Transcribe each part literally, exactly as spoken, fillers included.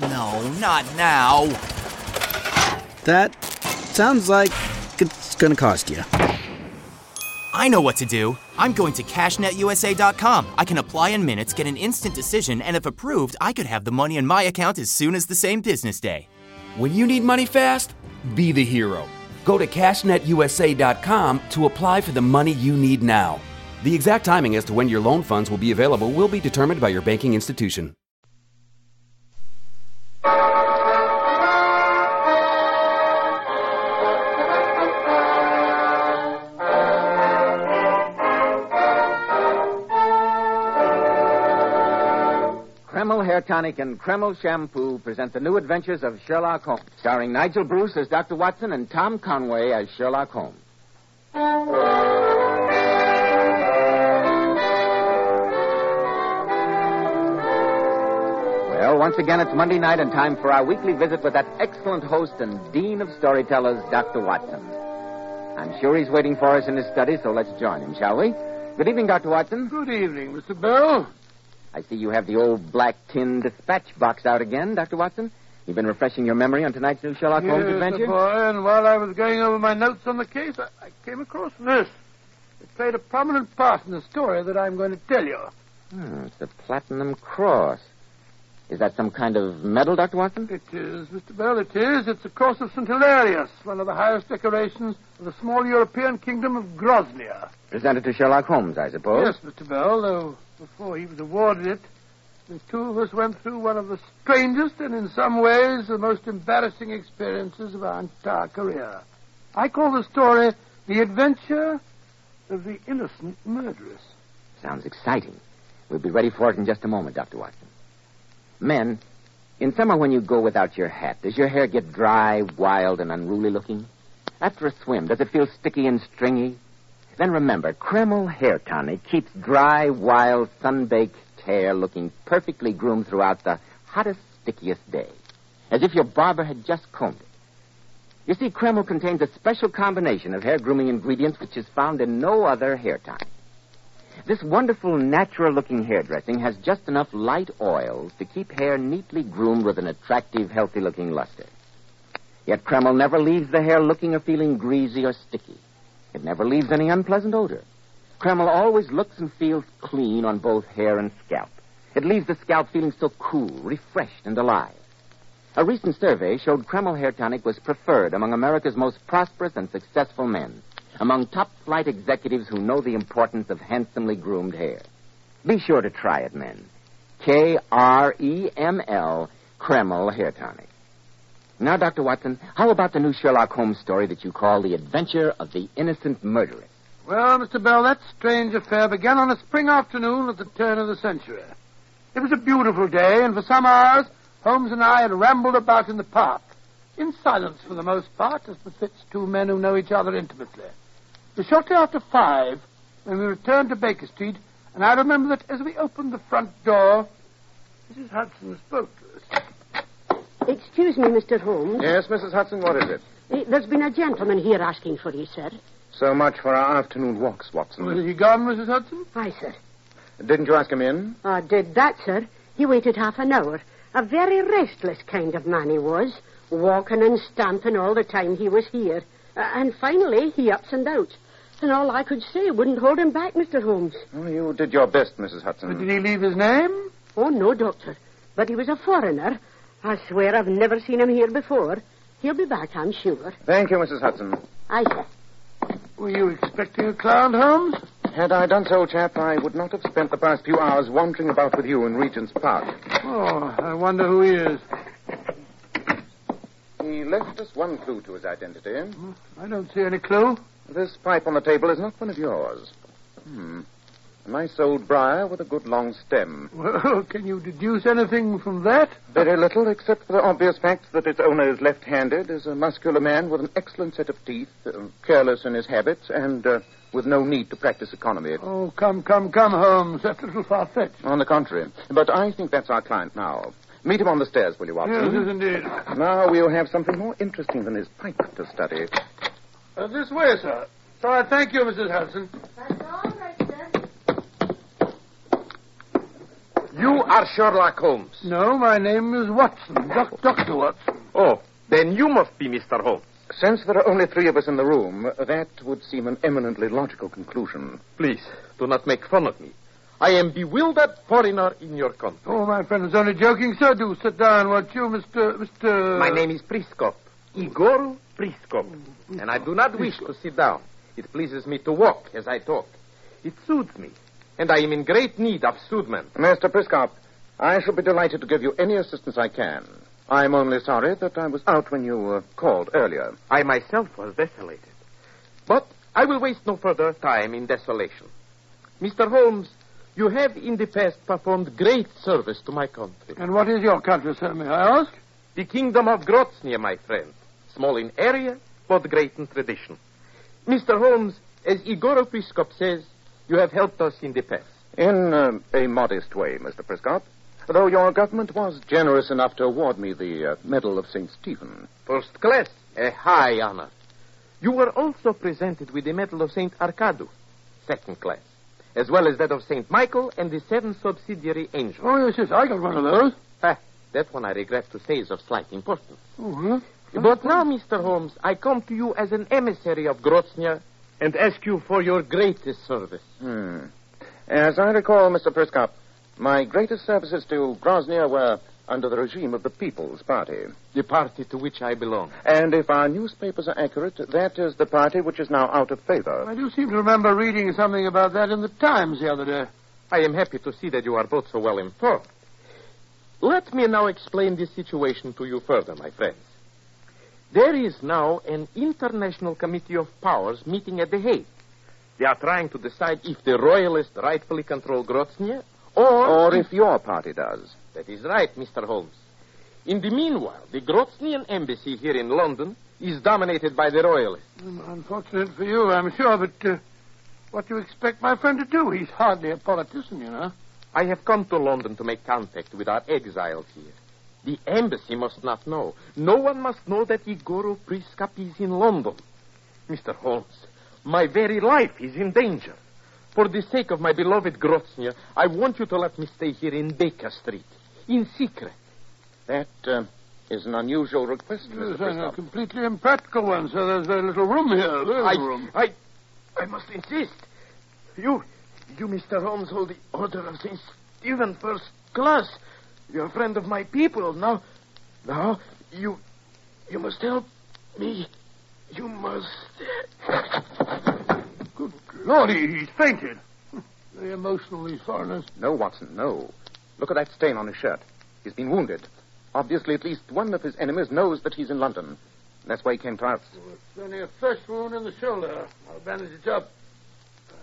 No, not now. That sounds like it's gonna cost you. I know what to do. I'm going to cash net U S A dot com. I can apply in minutes, get an instant decision, and if approved, I could have the money in my account as soon as the same business day. When you need money fast, be the hero. Go to cash net U S A dot com to apply for the money you need now. The exact timing as to when your loan funds will be available will be determined by your banking institution. Kreml Hair Tonic and Kreml Shampoo present the new adventures of Sherlock Holmes, starring Nigel Bruce as Doctor Watson and Tom Conway as Sherlock Holmes. Well, once again, it's Monday night and time for our weekly visit with that excellent host and dean of storytellers, Doctor Watson. I'm sure he's waiting for us in his study, so let's join him, shall we? Good evening, Doctor Watson. Good evening, Mister Bell. I see you have the old black tin dispatch box out again, Doctor Watson. You've been refreshing your memory on tonight's new Sherlock Holmes yes, adventure? Yes, boy, and while I was going over my notes on the case, I, I came across this. It played a prominent part in the story that I'm going to tell you. Hmm, it's the Platinum Cross. Is that some kind of medal, Doctor Watson? It is, Mister Bell, it is. It's the Cross of Saint Hilarius, one of the highest decorations of the small European kingdom of Groznia. Presented to Sherlock Holmes, I suppose? Yes, Mister Bell, though... Before he was awarded it, the two of us went through one of the strangest and, in some ways, the most embarrassing experiences of our entire career. I call the story The Adventure of the Innocent Murderess. Sounds exciting. We'll be ready for it in just a moment, Doctor Watson. Men, in summer when you go without your hat, does your hair get dry, wild, and unruly looking? After a swim, does it feel sticky and stringy? Then remember, Kreml Hair Tonic keeps dry, wild, sun-baked hair looking perfectly groomed throughout the hottest, stickiest day, as if your barber had just combed it. You see, Kreml contains a special combination of hair grooming ingredients which is found in no other hair tonic. This wonderful, natural-looking hairdressing has just enough light oils to keep hair neatly groomed with an attractive, healthy-looking luster. Yet Kreml never leaves the hair looking or feeling greasy or sticky. It never leaves any unpleasant odor. Kreml always looks and feels clean on both hair and scalp. It leaves the scalp feeling so cool, refreshed, and alive. A recent survey showed Kreml Hair Tonic was preferred among America's most prosperous and successful men, among top-flight executives who know the importance of handsomely groomed hair. Be sure to try it, men. K R E M L, Kreml Hair Tonic. Now, Doctor Watson, how about the new Sherlock Holmes story that you call The Adventure of the Innocent Murderess? Well, Mister Bell, that strange affair began on a spring afternoon at the turn of the century. It was a beautiful day, and for some hours, Holmes and I had rambled about in the park, in silence for the most part, as befits two men who know each other intimately. It was shortly after five, when we returned to Baker Street, and I remember that as we opened the front door, Missus Hudson spoke to us. Excuse me, Mister Holmes. Yes, Missus Hudson, what is it? There's been a gentleman here asking for you, sir. So much for our afternoon walks, Watson. Well, is he gone, Missus Hudson? Aye, sir. Didn't you ask him in? I did that, sir. He waited half an hour. A very restless kind of man he was, walking and stamping all the time he was here. Uh, and finally, he ups and outs. And all I could say wouldn't hold him back, Mister Holmes. Well, you did your best, Missus Hudson. But did he leave his name? Oh, no, Doctor. But he was a foreigner. I swear I've never seen him here before. He'll be back, I'm sure. Thank you, Missus Hudson. Aye, sir. Were you expecting a client, Holmes? Had I done so, chap, I would not have spent the past few hours wandering about with you in Regent's Park. Oh, I wonder who he is. He left us one clue to his identity. I don't see any clue. This pipe on the table is not one of yours. Hmm. A nice old briar with a good long stem. Well, can you deduce anything from that? Very little, except for the obvious fact that its owner is left-handed, is a muscular man with an excellent set of teeth, uh, careless in his habits, and uh, with no need to practice economy. Oh, come, come, come, Holmes. That's a little far-fetched. On the contrary. But I think that's our client now. Meet him on the stairs, will you, Watson? Yes, yes, indeed. Now we'll have something more interesting than his pipe to study. Uh, this way, sir. Sorry, thank you, Missus Hudson. That's all right, sir. You are Sherlock Holmes. No, my name is Watson, Doctor Watson. Oh, then you must be Mister Holmes. Since there are only three of us in the room, that would seem an eminently logical conclusion. Please, do not make fun of me. I am bewildered foreigner in your country. Oh, my friend, it's only joking, sir. Do sit down, won't you, Mister Mister My name is Priscop. Igor Priscop. And I do not wish to sit down. It pleases me to walk as I talk. It soothes me. And I am in great need of soothment. Mister Priscop, I shall be delighted to give you any assistance I can. I'm only sorry that I was out when you uh, called earlier. I myself was desolated. But I will waste no further time in desolation. Mister Holmes, you have in the past performed great service to my country. And what is your country, sir, may I ask? The kingdom of Groznia, my friend. Small in area, but great in tradition. Mister Holmes, as Igor Priscop says, you have helped us in the past. In um, a modest way, Mister Priscop. Though your government was generous enough to award me the uh, Medal of Saint Stephen. First class, a high honor. You were also presented with the Medal of Saint Arcadu, second class, as well as that of Saint Michael and the seven subsidiary angels. Oh, yes, yes, I got one of those. Ah, that one I regret to say is of slight importance. Mm-hmm. But now, Mister Holmes, I come to you as an emissary of Groznia and ask you for your greatest service. Hmm. As I recall, Mister Priscop, my greatest services to Groznia were under the regime of the People's Party. The party to which I belong. And if our newspapers are accurate, that is the party which is now out of favor. I do seem to remember reading something about that in the Times the other day. I am happy to see that you are both so well informed. Let me now explain this situation to you further, my friends. There is now an International Committee of Powers meeting at The Hague. They are trying to decide if the royalists rightfully control Groznia. Or, or if your party does. That is right, Mister Holmes. In the meanwhile, the Groznian Embassy here in London is dominated by the royalists. Unfortunate for you, I'm sure, but uh, what do you expect my friend to do? He's hardly a politician, you know. I have come to London to make contact with our exiles here. The embassy must not know. No one must know that Igor Priscop is in London. Mister Holmes, my very life is in danger. For the sake of my beloved Groznia, I want you to let me stay here in Baker Street, in secret. That uh, is an unusual request, Mister Priscop. Yes, a completely impractical one, so there's very little room here. Little I, room. I, I must insist. You, you, Mister Holmes, hold the Order of Saint Stephen First Class. You're a friend of my people. Now, now, you, you must help me. You must... Good Lord, he's fainted. Very emotional, these foreigners. No, Watson, no. Look at that stain on his shirt. He's been wounded. Obviously, at least one of his enemies knows that he's in London. That's why he came to us. Well, it's only a fresh wound in the shoulder. I'll bandage it up.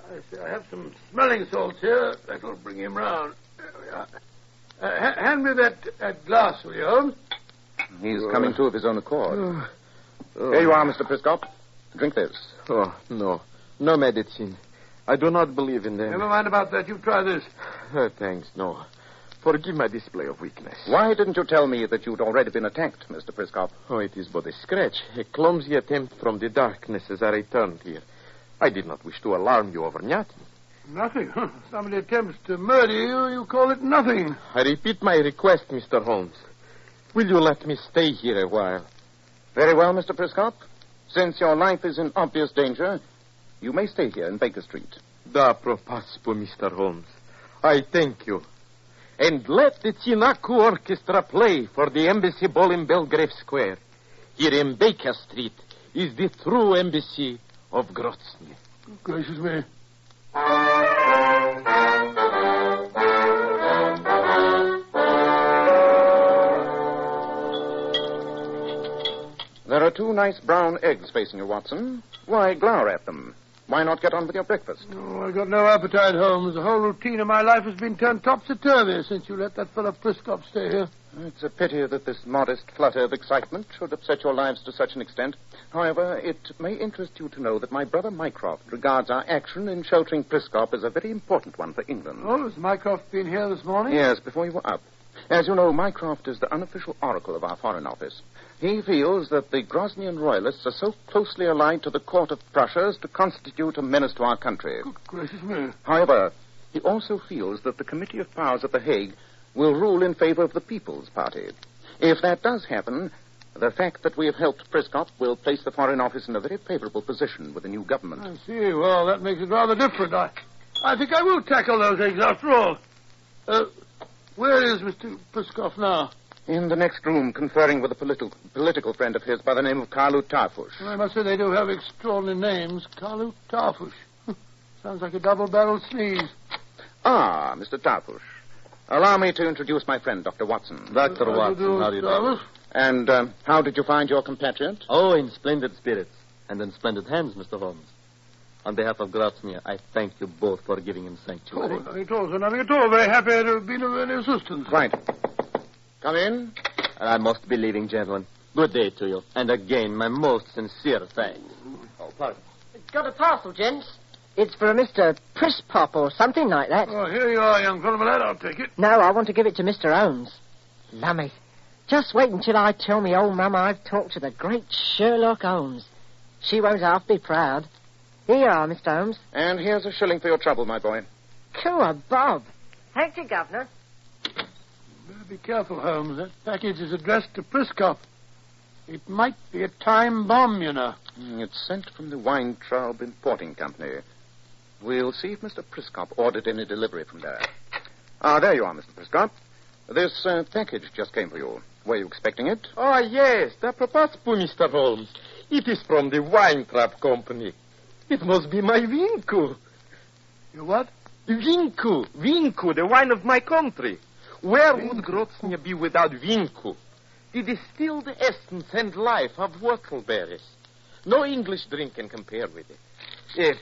I see I have some smelling salts here. That'll bring him round. There we are. Uh, ha- hand me that, that glass, will you, Holmes? He's oh. coming to of his own accord. Oh. Oh. Here you are, Mister Priscop. Drink this. Oh, no. No medicine. I do not believe in them. Never mind about that. You try this. Oh, thanks, no. Forgive my display of weakness. Why didn't you tell me that you'd already been attacked, Mister Priscop? Oh, it is but a scratch. A clumsy attempt from the darkness as I returned here. I did not wish to alarm you over nothing. Nothing? Somebody attempts to murder you, you call it nothing. I repeat my request, Mister Holmes. Will you let me stay here a while? Very well, Mister Priscop. Since your life is in obvious danger... you may stay here in Baker Street. Da propaspo, Mister Holmes. I thank you. And let the Cinaku Orchestra play for the embassy ball in Belgrave Square. Here in Baker Street is the true embassy of Groznia. Gracious me. There are two nice brown eggs facing you, Watson. Why glower at them? Why not get on with your breakfast? Oh, I've got no appetite, Holmes. The whole routine of my life has been turned topsy-turvy since you let that fellow Priscop stay here. It's a pity that this modest flutter of excitement should upset your lives to such an extent. However, it may interest you to know that my brother Mycroft regards our action in sheltering Priscop as a very important one for England. Oh, has Mycroft been here this morning? Yes, before you were up. As you know, Mycroft is the unofficial oracle of our Foreign Office. He feels that the Groznian royalists are so closely allied to the court of Prussia as to constitute a menace to our country. Good gracious me. However, he also feels that the Committee of Powers at The Hague will rule in favor of the People's Party. If that does happen, the fact that we have helped Priscop will place the Foreign Office in a very favorable position with the new government. I see. Well, that makes it rather different. I, I think I will tackle those eggs after all. Uh, where is Mister Priscop now? In the next room, conferring with a politi- political friend of his by the name of Karl Tarfush. Well, I must say they do have extraordinary names. Karl Tarfush. Sounds like a double-barreled sneeze. Ah, Mister Tarfush. Allow me to introduce my friend, Doctor Watson. Doctor Watson, how do you do? And um, how did you find your compatriot? Oh, in splendid spirits and in splendid hands, Mister Holmes. On behalf of Groznia, I thank you both for giving him sanctuary. Oh, nothing at all, sir, nothing at all. Very happy to have been of any assistance. Right. Come in. I must be leaving, gentlemen. Good day to you. And again, my most sincere thanks. Oh, pardon. Got a parcel, gents. It's for a Mister Priscop or something like that. Oh, here you are, young fellow. I'll take it. No, I want to give it to Mister Holmes. Lummy. Just wait until I tell me old Mama I've talked to the great Sherlock Holmes. She won't half be proud. Here you are, Mister Holmes. And here's a shilling for your trouble, my boy. Cool, Bob. Thank you, Governor. Better be careful, Holmes. That package is addressed to Priscop. It might be a time bomb, you know. It's sent from the Weintraub Importing Company. We'll see if Mister Priscop ordered any delivery from there. Ah, there you are, Mister Priscop. This uh, package just came for you. Were you expecting it? Oh, yes, the proposal, Mister Holmes. It is from the Weintraub Company. It must be my Vinko. Your what? Vinko. Vinko, the wine of my country. Where Vinko. Would Groznia be without Vinko? It is still the essence and life of whortleberries. No English drink can compare with it. If...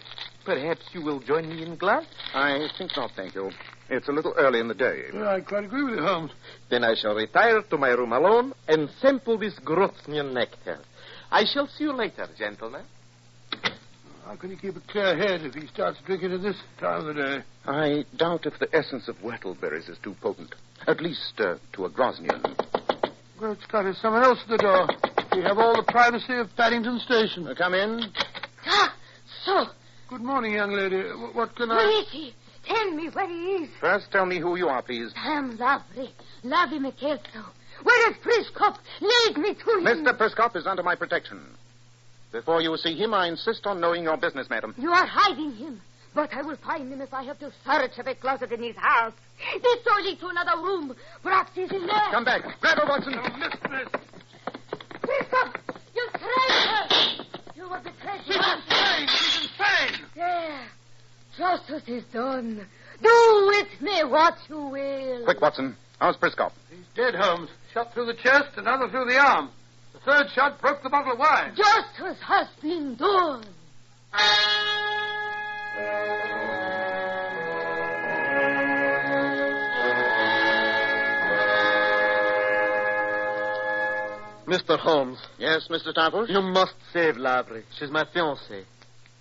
Perhaps you will join me in glass? I think not, thank you. It's a little early in the day. Well, I quite agree with you, Holmes. Then I shall retire to my room alone and sample this Groznian nectar. I shall see you later, gentlemen. How can he keep a clear head if he starts drinking at this time of the day? I doubt if the essence of whortleberries is too potent, at least uh, to a Groznian. Well, Scott, there's someone else at the door. We have all the privacy of Paddington Station. Uh, come in. Ah, so... Good morning, young lady. What can I... Where is he? Tell me where he is. First, tell me who you are, please. I am Laverne. Laverne Kelso. Where is Priscop? Lead me to him. Mister Priscop is under my protection. Before you see him, I insist on knowing your business, madam. You are hiding him. But I will find him if I have to search every closet in his house. This door leads to another room. Perhaps he's in there. Come back. Grab her, Watson. Oh, mistress. Priscop, you traitor! You were betrayed. She's insane. She's insane. There. Justice is done. Do with me what you will. Quick, Watson. How's Priscop? He's dead, Holmes. Shot through the chest, another through the arm. The third shot broke the bottle of wine. Justice has been done. Mister Holmes. Yes, Mister Tarfush? You must save Lavrie. She's my fiancée.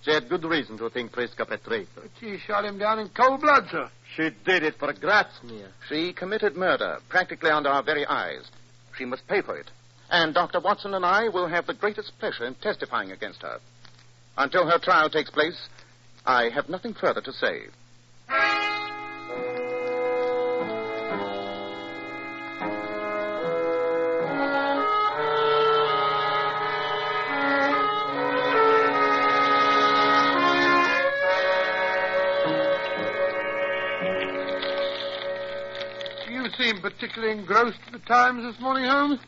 She had good reason to think Priscop a traitor. But she shot him down in cold blood, sir. She did it for Groznia. She committed murder, practically under our very eyes. She must pay for it. And Doctor Watson and I will have the greatest pleasure in testifying against her. Until her trial takes place, I have nothing further to say. Particularly engrossed at the Times this morning, Holmes?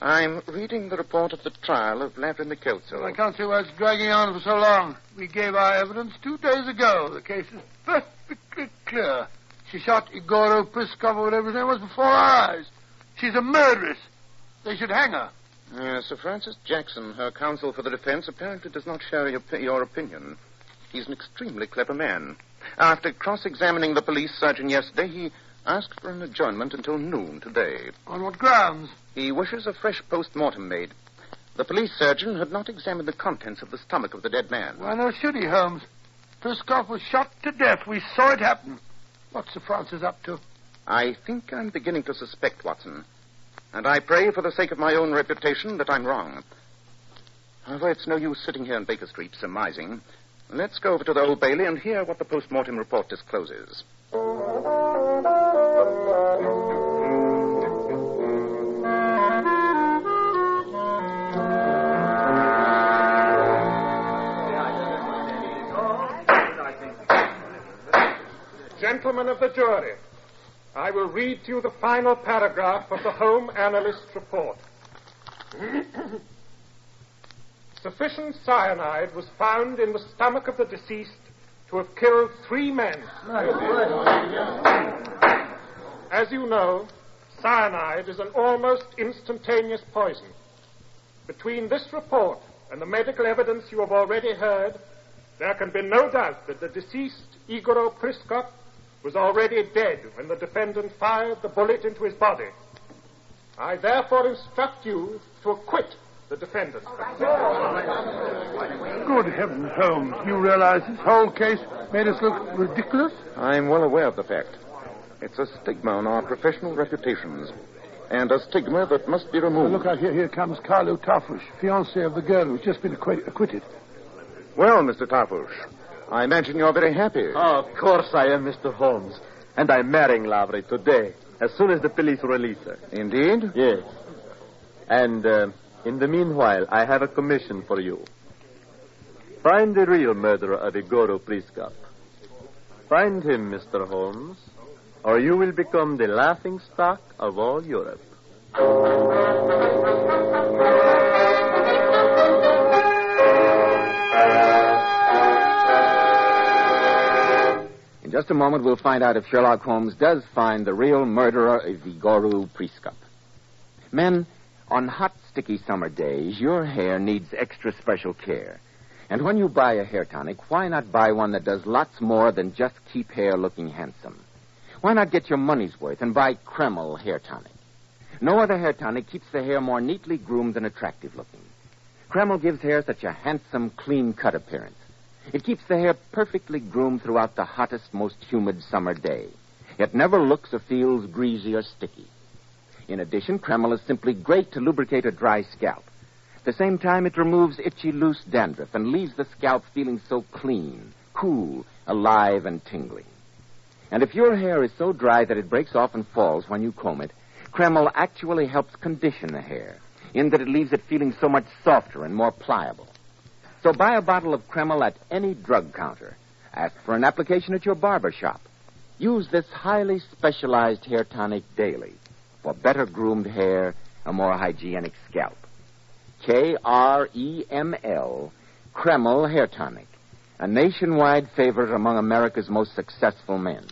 I'm reading the report of the trial of Laverne Kelso. Well, I can't see why it's dragging on for so long. We gave our evidence two days ago. The case is perfectly clear. She shot Igor Priscop or whatever his name was before our eyes. She's a murderess. They should hang her. Uh, Sir Francis Jackson, her counsel for the defense, apparently does not share your, your opinion. He's an extremely clever man. After cross-examining the police surgeon yesterday, he... asked for an adjournment until noon today. On what grounds? He wishes a fresh post-mortem made. The police surgeon had not examined the contents of the stomach of the dead man. Why no should he, Holmes? Priscop was shot to death. We saw it happen. What's Sir Francis up to? I think I'm beginning to suspect, Watson. And I pray for the sake of my own reputation that I'm wrong. However, it's no use sitting here in Baker Street surmising. Let's go over to the Old Bailey and hear what the post-mortem report discloses. Thank you. gentlemen of the jury, I will read to you the final paragraph of the Home Analyst Report. Sufficient cyanide was found in the stomach of the deceased to have killed three men. As you know, cyanide is an almost instantaneous poison. Between this report and the medical evidence you have already heard, there can be no doubt that the deceased, Igor Priscop, was already dead when the defendant fired the bullet into his body. I therefore instruct you to acquit the defendant. Good heavens, Holmes. You realize this whole case made us look ridiculous? I'm well aware of the fact. It's a stigma on our professional reputations, and a stigma that must be removed. Oh, look out, here, here comes Karl Tarfush, fiancé of the girl who's just been acqu- acquitted. Well, Mister Tarfush, I imagine you're very happy. Oh, of course I am, Mister Holmes. And I'm marrying Lavrie today, as soon as the police release her. Indeed? Yes. And uh, in the meanwhile, I have a commission for you. Find the real murderer of Igor Priscop. Find him, Mister Holmes, or you will become the laughing stock of all Europe. In just a moment, we'll find out if Sherlock Holmes does find the real murderer of Igor Priscop. Men, on hot, sticky summer days, your hair needs extra special care. And when you buy a hair tonic, why not buy one that does lots more than just keep hair looking handsome? Why not get your money's worth and buy Kreml hair tonic? No other hair tonic keeps the hair more neatly groomed and attractive looking. Kreml gives hair such a handsome, clean-cut appearance. It keeps the hair perfectly groomed throughout the hottest, most humid summer day. It never looks or feels greasy or sticky. In addition, Kreml is simply great to lubricate a dry scalp. At the same time, it removes itchy, loose dandruff and leaves the scalp feeling so clean, cool, alive, and tingling. And if your hair is so dry that it breaks off and falls when you comb it, Kreml actually helps condition the hair, in that it leaves it feeling so much softer and more pliable. So buy a bottle of Kreml at any drug counter. Ask for an application at your barber shop. Use this highly specialized hair tonic daily for better groomed hair, a more hygienic scalp. K R E M L, Kreml Hair Tonic, a nationwide favorite among America's most successful men.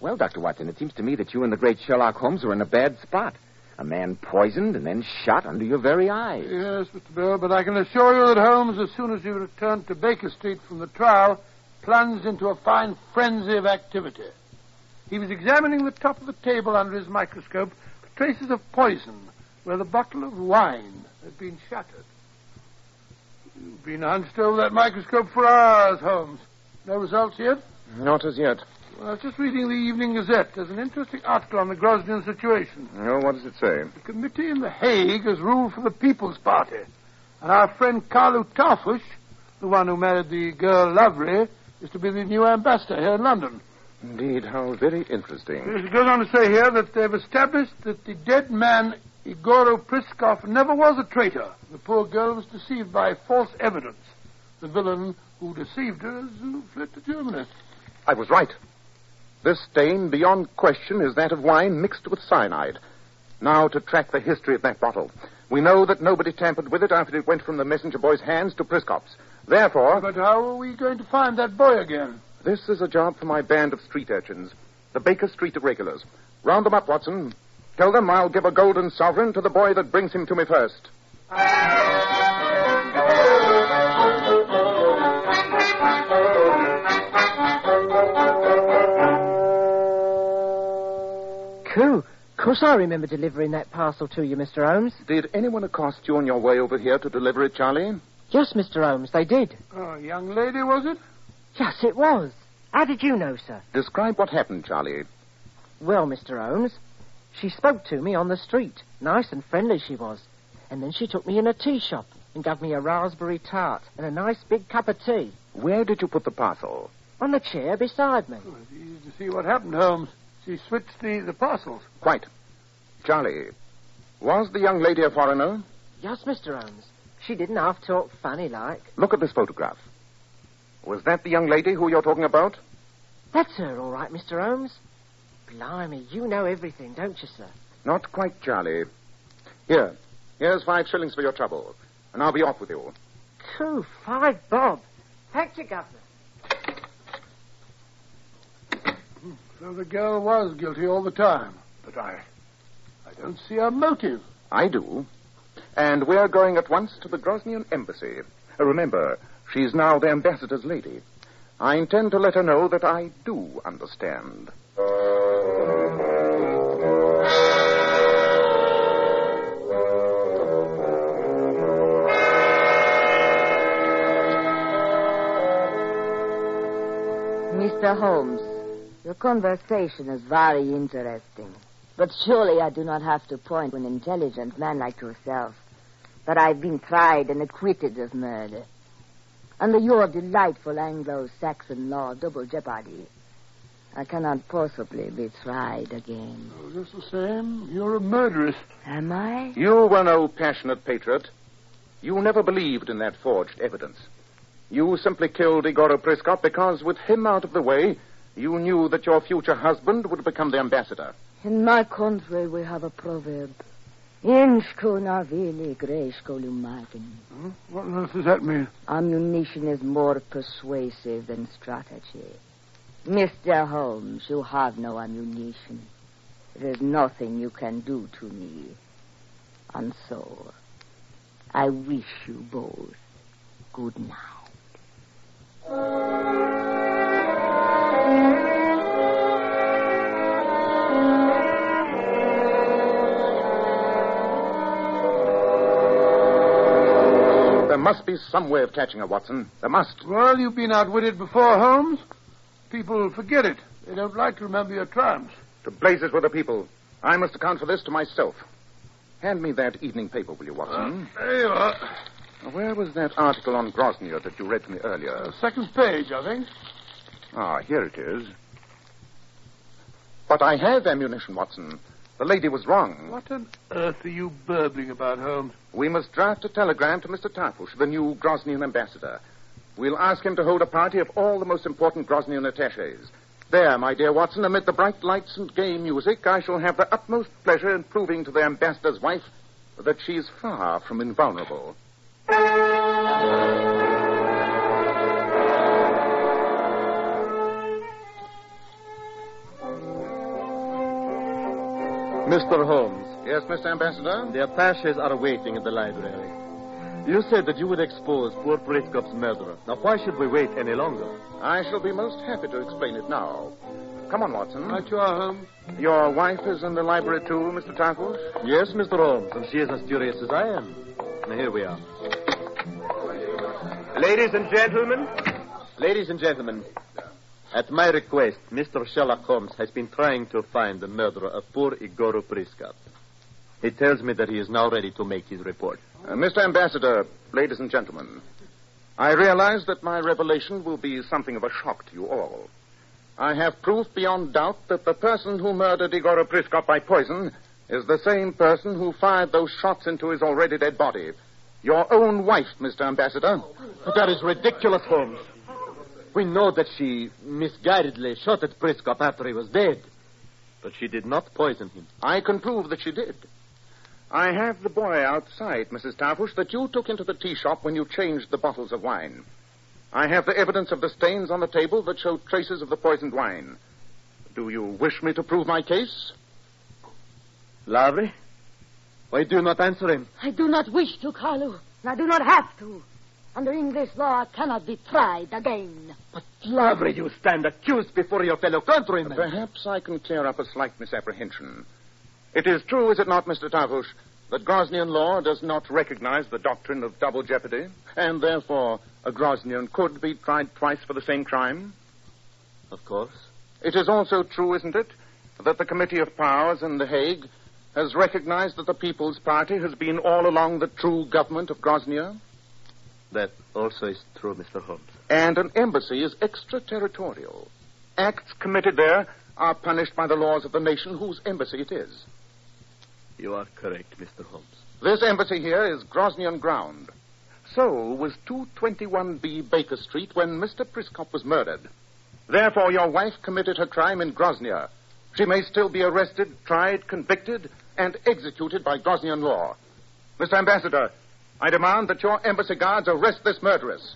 Well, Doctor Watson, it seems to me that you and the great Sherlock Holmes are in a bad spot. A man poisoned and then shot under your very eyes. Yes, Mister Bell, but I can assure you that Holmes, as soon as you returned to Baker Street from the trial, plunged into a fine frenzy of activity. He was examining the top of the table under his microscope for traces of poison where the bottle of wine had been shattered. You've been hunched over that microscope for hours, Holmes. No results yet? Not as yet. Well, I was just reading the Evening Gazette. There's an interesting article on the Groznian situation. Oh, what does it say? The committee in The Hague has ruled for the People's Party. And our friend Karl Tarfush, the one who married the girl Lavrie, is to be the new ambassador here in London. Indeed, how very interesting. It goes on to say here that they've established that the dead man, Igor Priscop, never was a traitor. The poor girl was deceived by false evidence. The villain who deceived her has fled to Germany. I was right. This stain, beyond question, is that of wine mixed with cyanide. Now to track the history of that bottle. We know that nobody tampered with it after it went from the messenger boy's hands to Priscop's. Therefore... But how are we going to find that boy again? This is a job for my band of street urchins, the Baker Street Irregulars. Round them up, Watson. Tell them I'll give a golden sovereign to the boy that brings him to me first. Cool. Of course I remember delivering that parcel to you, Mister Holmes. Did anyone accost you on your way over here to deliver it, Charlie? Yes, Mister Holmes, they did. Oh, young lady, was it? Yes, it was. How did you know, sir? Describe what happened, Charlie. Well, Mister Holmes, she spoke to me on the street. Nice and friendly she was. And then she took me in a tea shop and gave me a raspberry tart and a nice big cup of tea. Where did you put the parcel? On the chair beside me. Oh, it's easy to see what happened, Holmes. She switched the, the parcels. Quite. Charlie, was the young lady a foreigner? Yes, Mister Holmes. She didn't half talk funny like. Look at this photograph. Was that the young lady who you're talking about? That's her, all right, Mister Holmes. Blimey, you know everything, don't you, sir? Not quite, Charlie. Here, here's five shillings for your trouble, and I'll be off with you. Two, five, bob. Thank you, Governor. So the girl was guilty all the time, but I... I don't see a motive. I do. And we're going at once to the Groznian Embassy. Remember, she's now the ambassador's lady. I intend to let her know that I do understand. Mister Holmes, your conversation is very interesting. But surely I do not have to point to an intelligent man like yourself. That I've been tried and acquitted of murder. Under your delightful Anglo-Saxon law, double jeopardy, I cannot possibly be tried again. Oh, just the same, you're a murderess. Am I? You were no passionate patriot. You never believed in that forged evidence. You simply killed Igor Priscop because with him out of the way, you knew that your future husband would become the ambassador. In my country, we have a proverb. Inshko navili greshko lumatin. What on earth does that mean? Ammunition is more persuasive than strategy. Mister Holmes, you have no ammunition. There is nothing you can do to me. And so, I wish you both good night. There must be some way of catching her, Watson. There must. Well, you've been outwitted before, Holmes. People forget it. They don't like to remember your crimes. To blazes with the people. I must account for this to myself. Hand me that evening paper, will you, Watson? Uh, there you are. Where was that article on Groznia that you read to me earlier? Uh, second page, I think. Ah, here it is. But I have ammunition, Watson. The lady was wrong. What on earth are you burbling about, Holmes? We must draft a telegram to Mister Tarfush, the new Groznian ambassador. We'll ask him to hold a party of all the most important Groznian attaches. There, my dear Watson, amid the bright lights and gay music, I shall have the utmost pleasure in proving to the ambassador's wife that she's far from invulnerable. Mister Holmes. Yes, Mister Ambassador? The attaches are waiting in the library. You said that you would expose poor Priscop's murderer. Now, why should we wait any longer? I shall be most happy to explain it now. Come on, Watson. Right you are, Holmes. Your wife is in the library too, Mister Tarfush? Yes, Mister Holmes, and she is as curious as I am. Now, here we are. Ladies and gentlemen, ladies and gentlemen, at my request, Mister Sherlock Holmes has been trying to find the murderer of poor Igor Priscop. He tells me that he is now ready to make his report. Uh, Mister Ambassador, ladies and gentlemen, I realize that my revelation will be something of a shock to you all. I have proof beyond doubt that the person who murdered Igor Priscop by poison is the same person who fired those shots into his already dead body. Your own wife, Mister Ambassador. But that is ridiculous, Holmes. We know that she misguidedly shot at Priscop after he was dead. But she did not poison him. I can prove that she did. I have the boy outside, Missus Tarfush, that you took into the tea shop when you changed the bottles of wine. I have the evidence of the stains on the table that show traces of the poisoned wine. Do you wish me to prove my case? Larry, why do you not answer him? I do not wish to, Carlo. I do not have to. Under English law, I cannot be tried again. But, Lavere, you stand accused before your fellow countrymen. Perhaps I can clear up a slight misapprehension. It is true, is it not, Mister Tarfush, that Groznian law does not recognize the doctrine of double jeopardy, and therefore a Groznian could be tried twice for the same crime? Of course. It is also true, isn't it, that the Committee of Powers in The Hague has recognized that the People's Party has been all along the true government of Groznia? That also is true, Mister Holmes. And an embassy is extraterritorial. Acts committed there are punished by the laws of the nation whose embassy it is. You are correct, Mister Holmes. This embassy here is Groznian ground. So was two twenty-one B Baker Street when Mister Priscop was murdered. Therefore, your wife committed her crime in Groznia. She may still be arrested, tried, convicted, and executed by Groznian law. Mister Ambassador, I demand that your embassy guards arrest this murderess.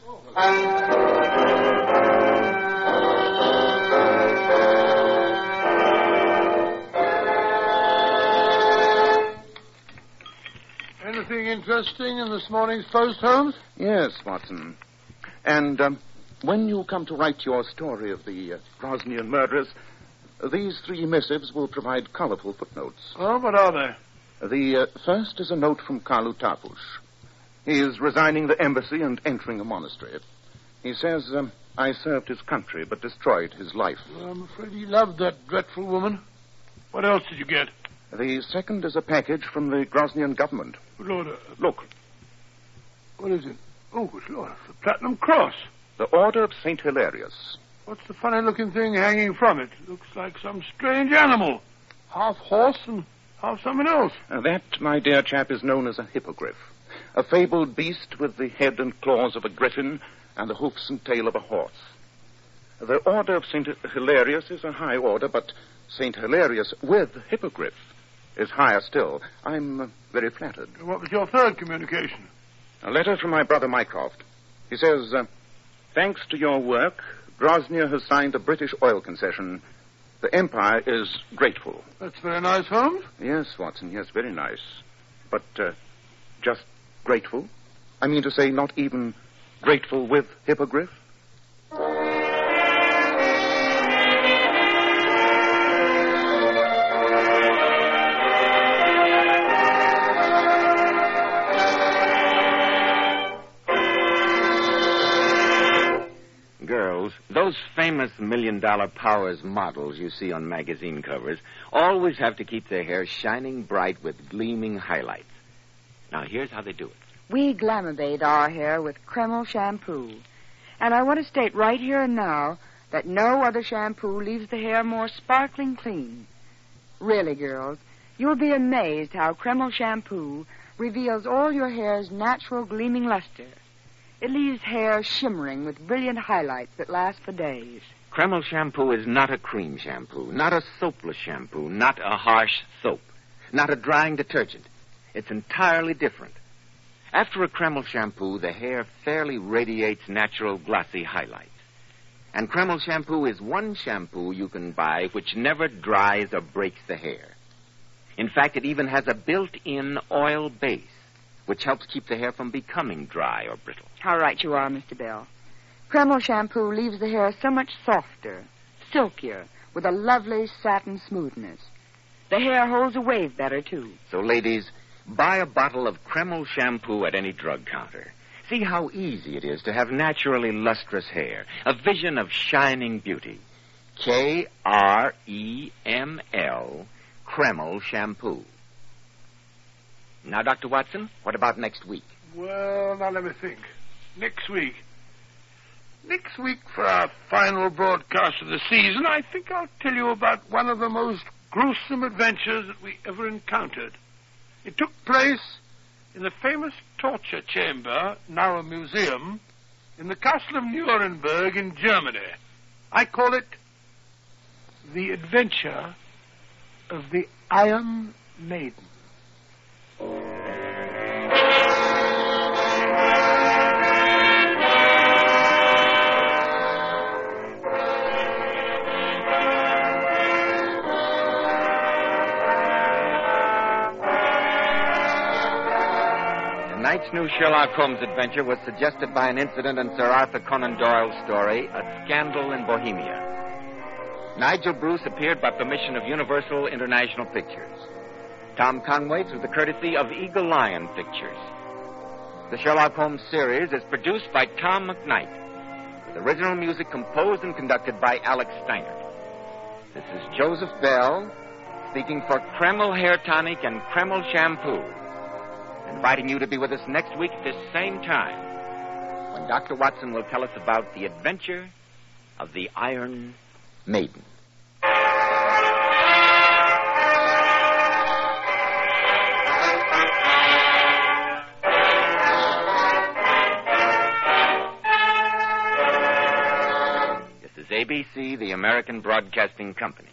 Anything interesting in this morning's post, Holmes? Yes, Watson. And um, when you come to write your story of the uh, Groznian murderess, these three missives will provide colorful footnotes. Oh, what are they? The uh, first is a note from Karl Tarfush. He is resigning the embassy and entering a monastery. He says, um, I served his country but destroyed his life. Well, I'm afraid he loved that dreadful woman. What else did you get? The second is a package from the Groznian government. Lord, uh, look. What is it? Oh, Lord, the Platinum Cross. The Order of Saint Hilarius. What's the funny-looking thing hanging from it? Looks like some strange animal. Half horse and... How's someone else? Uh, that, my dear chap, is known as a hippogriff. A fabled beast with the head and claws of a griffin and the hoofs and tail of a horse. The Order of Saint Hilarius is a high order, but Saint Hilarius with hippogriff is higher still. I'm uh, very flattered. What was your third communication? A letter from my brother Mycroft. He says, uh, thanks to your work, Groznia has signed a British oil concession. The Empire is grateful. That's very nice, Holmes. Yes, Watson, yes, very nice. But uh, just grateful? I mean to say, not even grateful with hippogriff? Those famous million-dollar powers models you see on magazine covers always have to keep their hair shining bright with gleaming highlights. Now, here's how they do it. We glamour bathe our hair with Kreml shampoo. And I want to state right here and now that no other shampoo leaves the hair more sparkling clean. Really, girls, you'll be amazed how Kreml shampoo reveals all your hair's natural gleaming luster. It leaves hair shimmering with brilliant highlights that last for days. Kreml shampoo is not a cream shampoo, not a soapless shampoo, not a harsh soap, not a drying detergent. It's entirely different. After a Kreml shampoo, the hair fairly radiates natural glossy highlights. And Kreml shampoo is one shampoo you can buy which never dries or breaks the hair. In fact, it even has a built-in oil base, which helps keep the hair from becoming dry or brittle. How right you are, Mister Bell. Kreml shampoo leaves the hair so much softer, silkier, with a lovely satin smoothness. The hair holds a wave better, too. So, ladies, buy a bottle of Kreml shampoo at any drug counter. See how easy it is to have naturally lustrous hair, a vision of shining beauty. K R E M L, Kreml shampoo. Now, Doctor Watson, what about next week? Well, now let me think. Next week. Next week for our final broadcast of the season, I think I'll tell you about one of the most gruesome adventures that we ever encountered. It took place in the famous torture chamber, now a museum, in the castle of Nuremberg in Germany. I call it The Adventure of the Iron Maiden. Tonight's new Sherlock Holmes adventure was suggested by an incident in Sir Arthur Conan Doyle's story, A Scandal in Bohemia. Nigel Bruce appeared by permission of Universal International Pictures. Tom Conway through the courtesy of Eagle Lion Pictures. The Sherlock Holmes series is produced by Tom McKnight, with original music composed and conducted by Alex Steiner. This is Joseph Bell, speaking for Kreml Hair Tonic and Kreml Shampoo, inviting you to be with us next week at this same time, when Doctor Watson will tell us about The Adventure of the Iron Maiden. A B C, the American Broadcasting Company.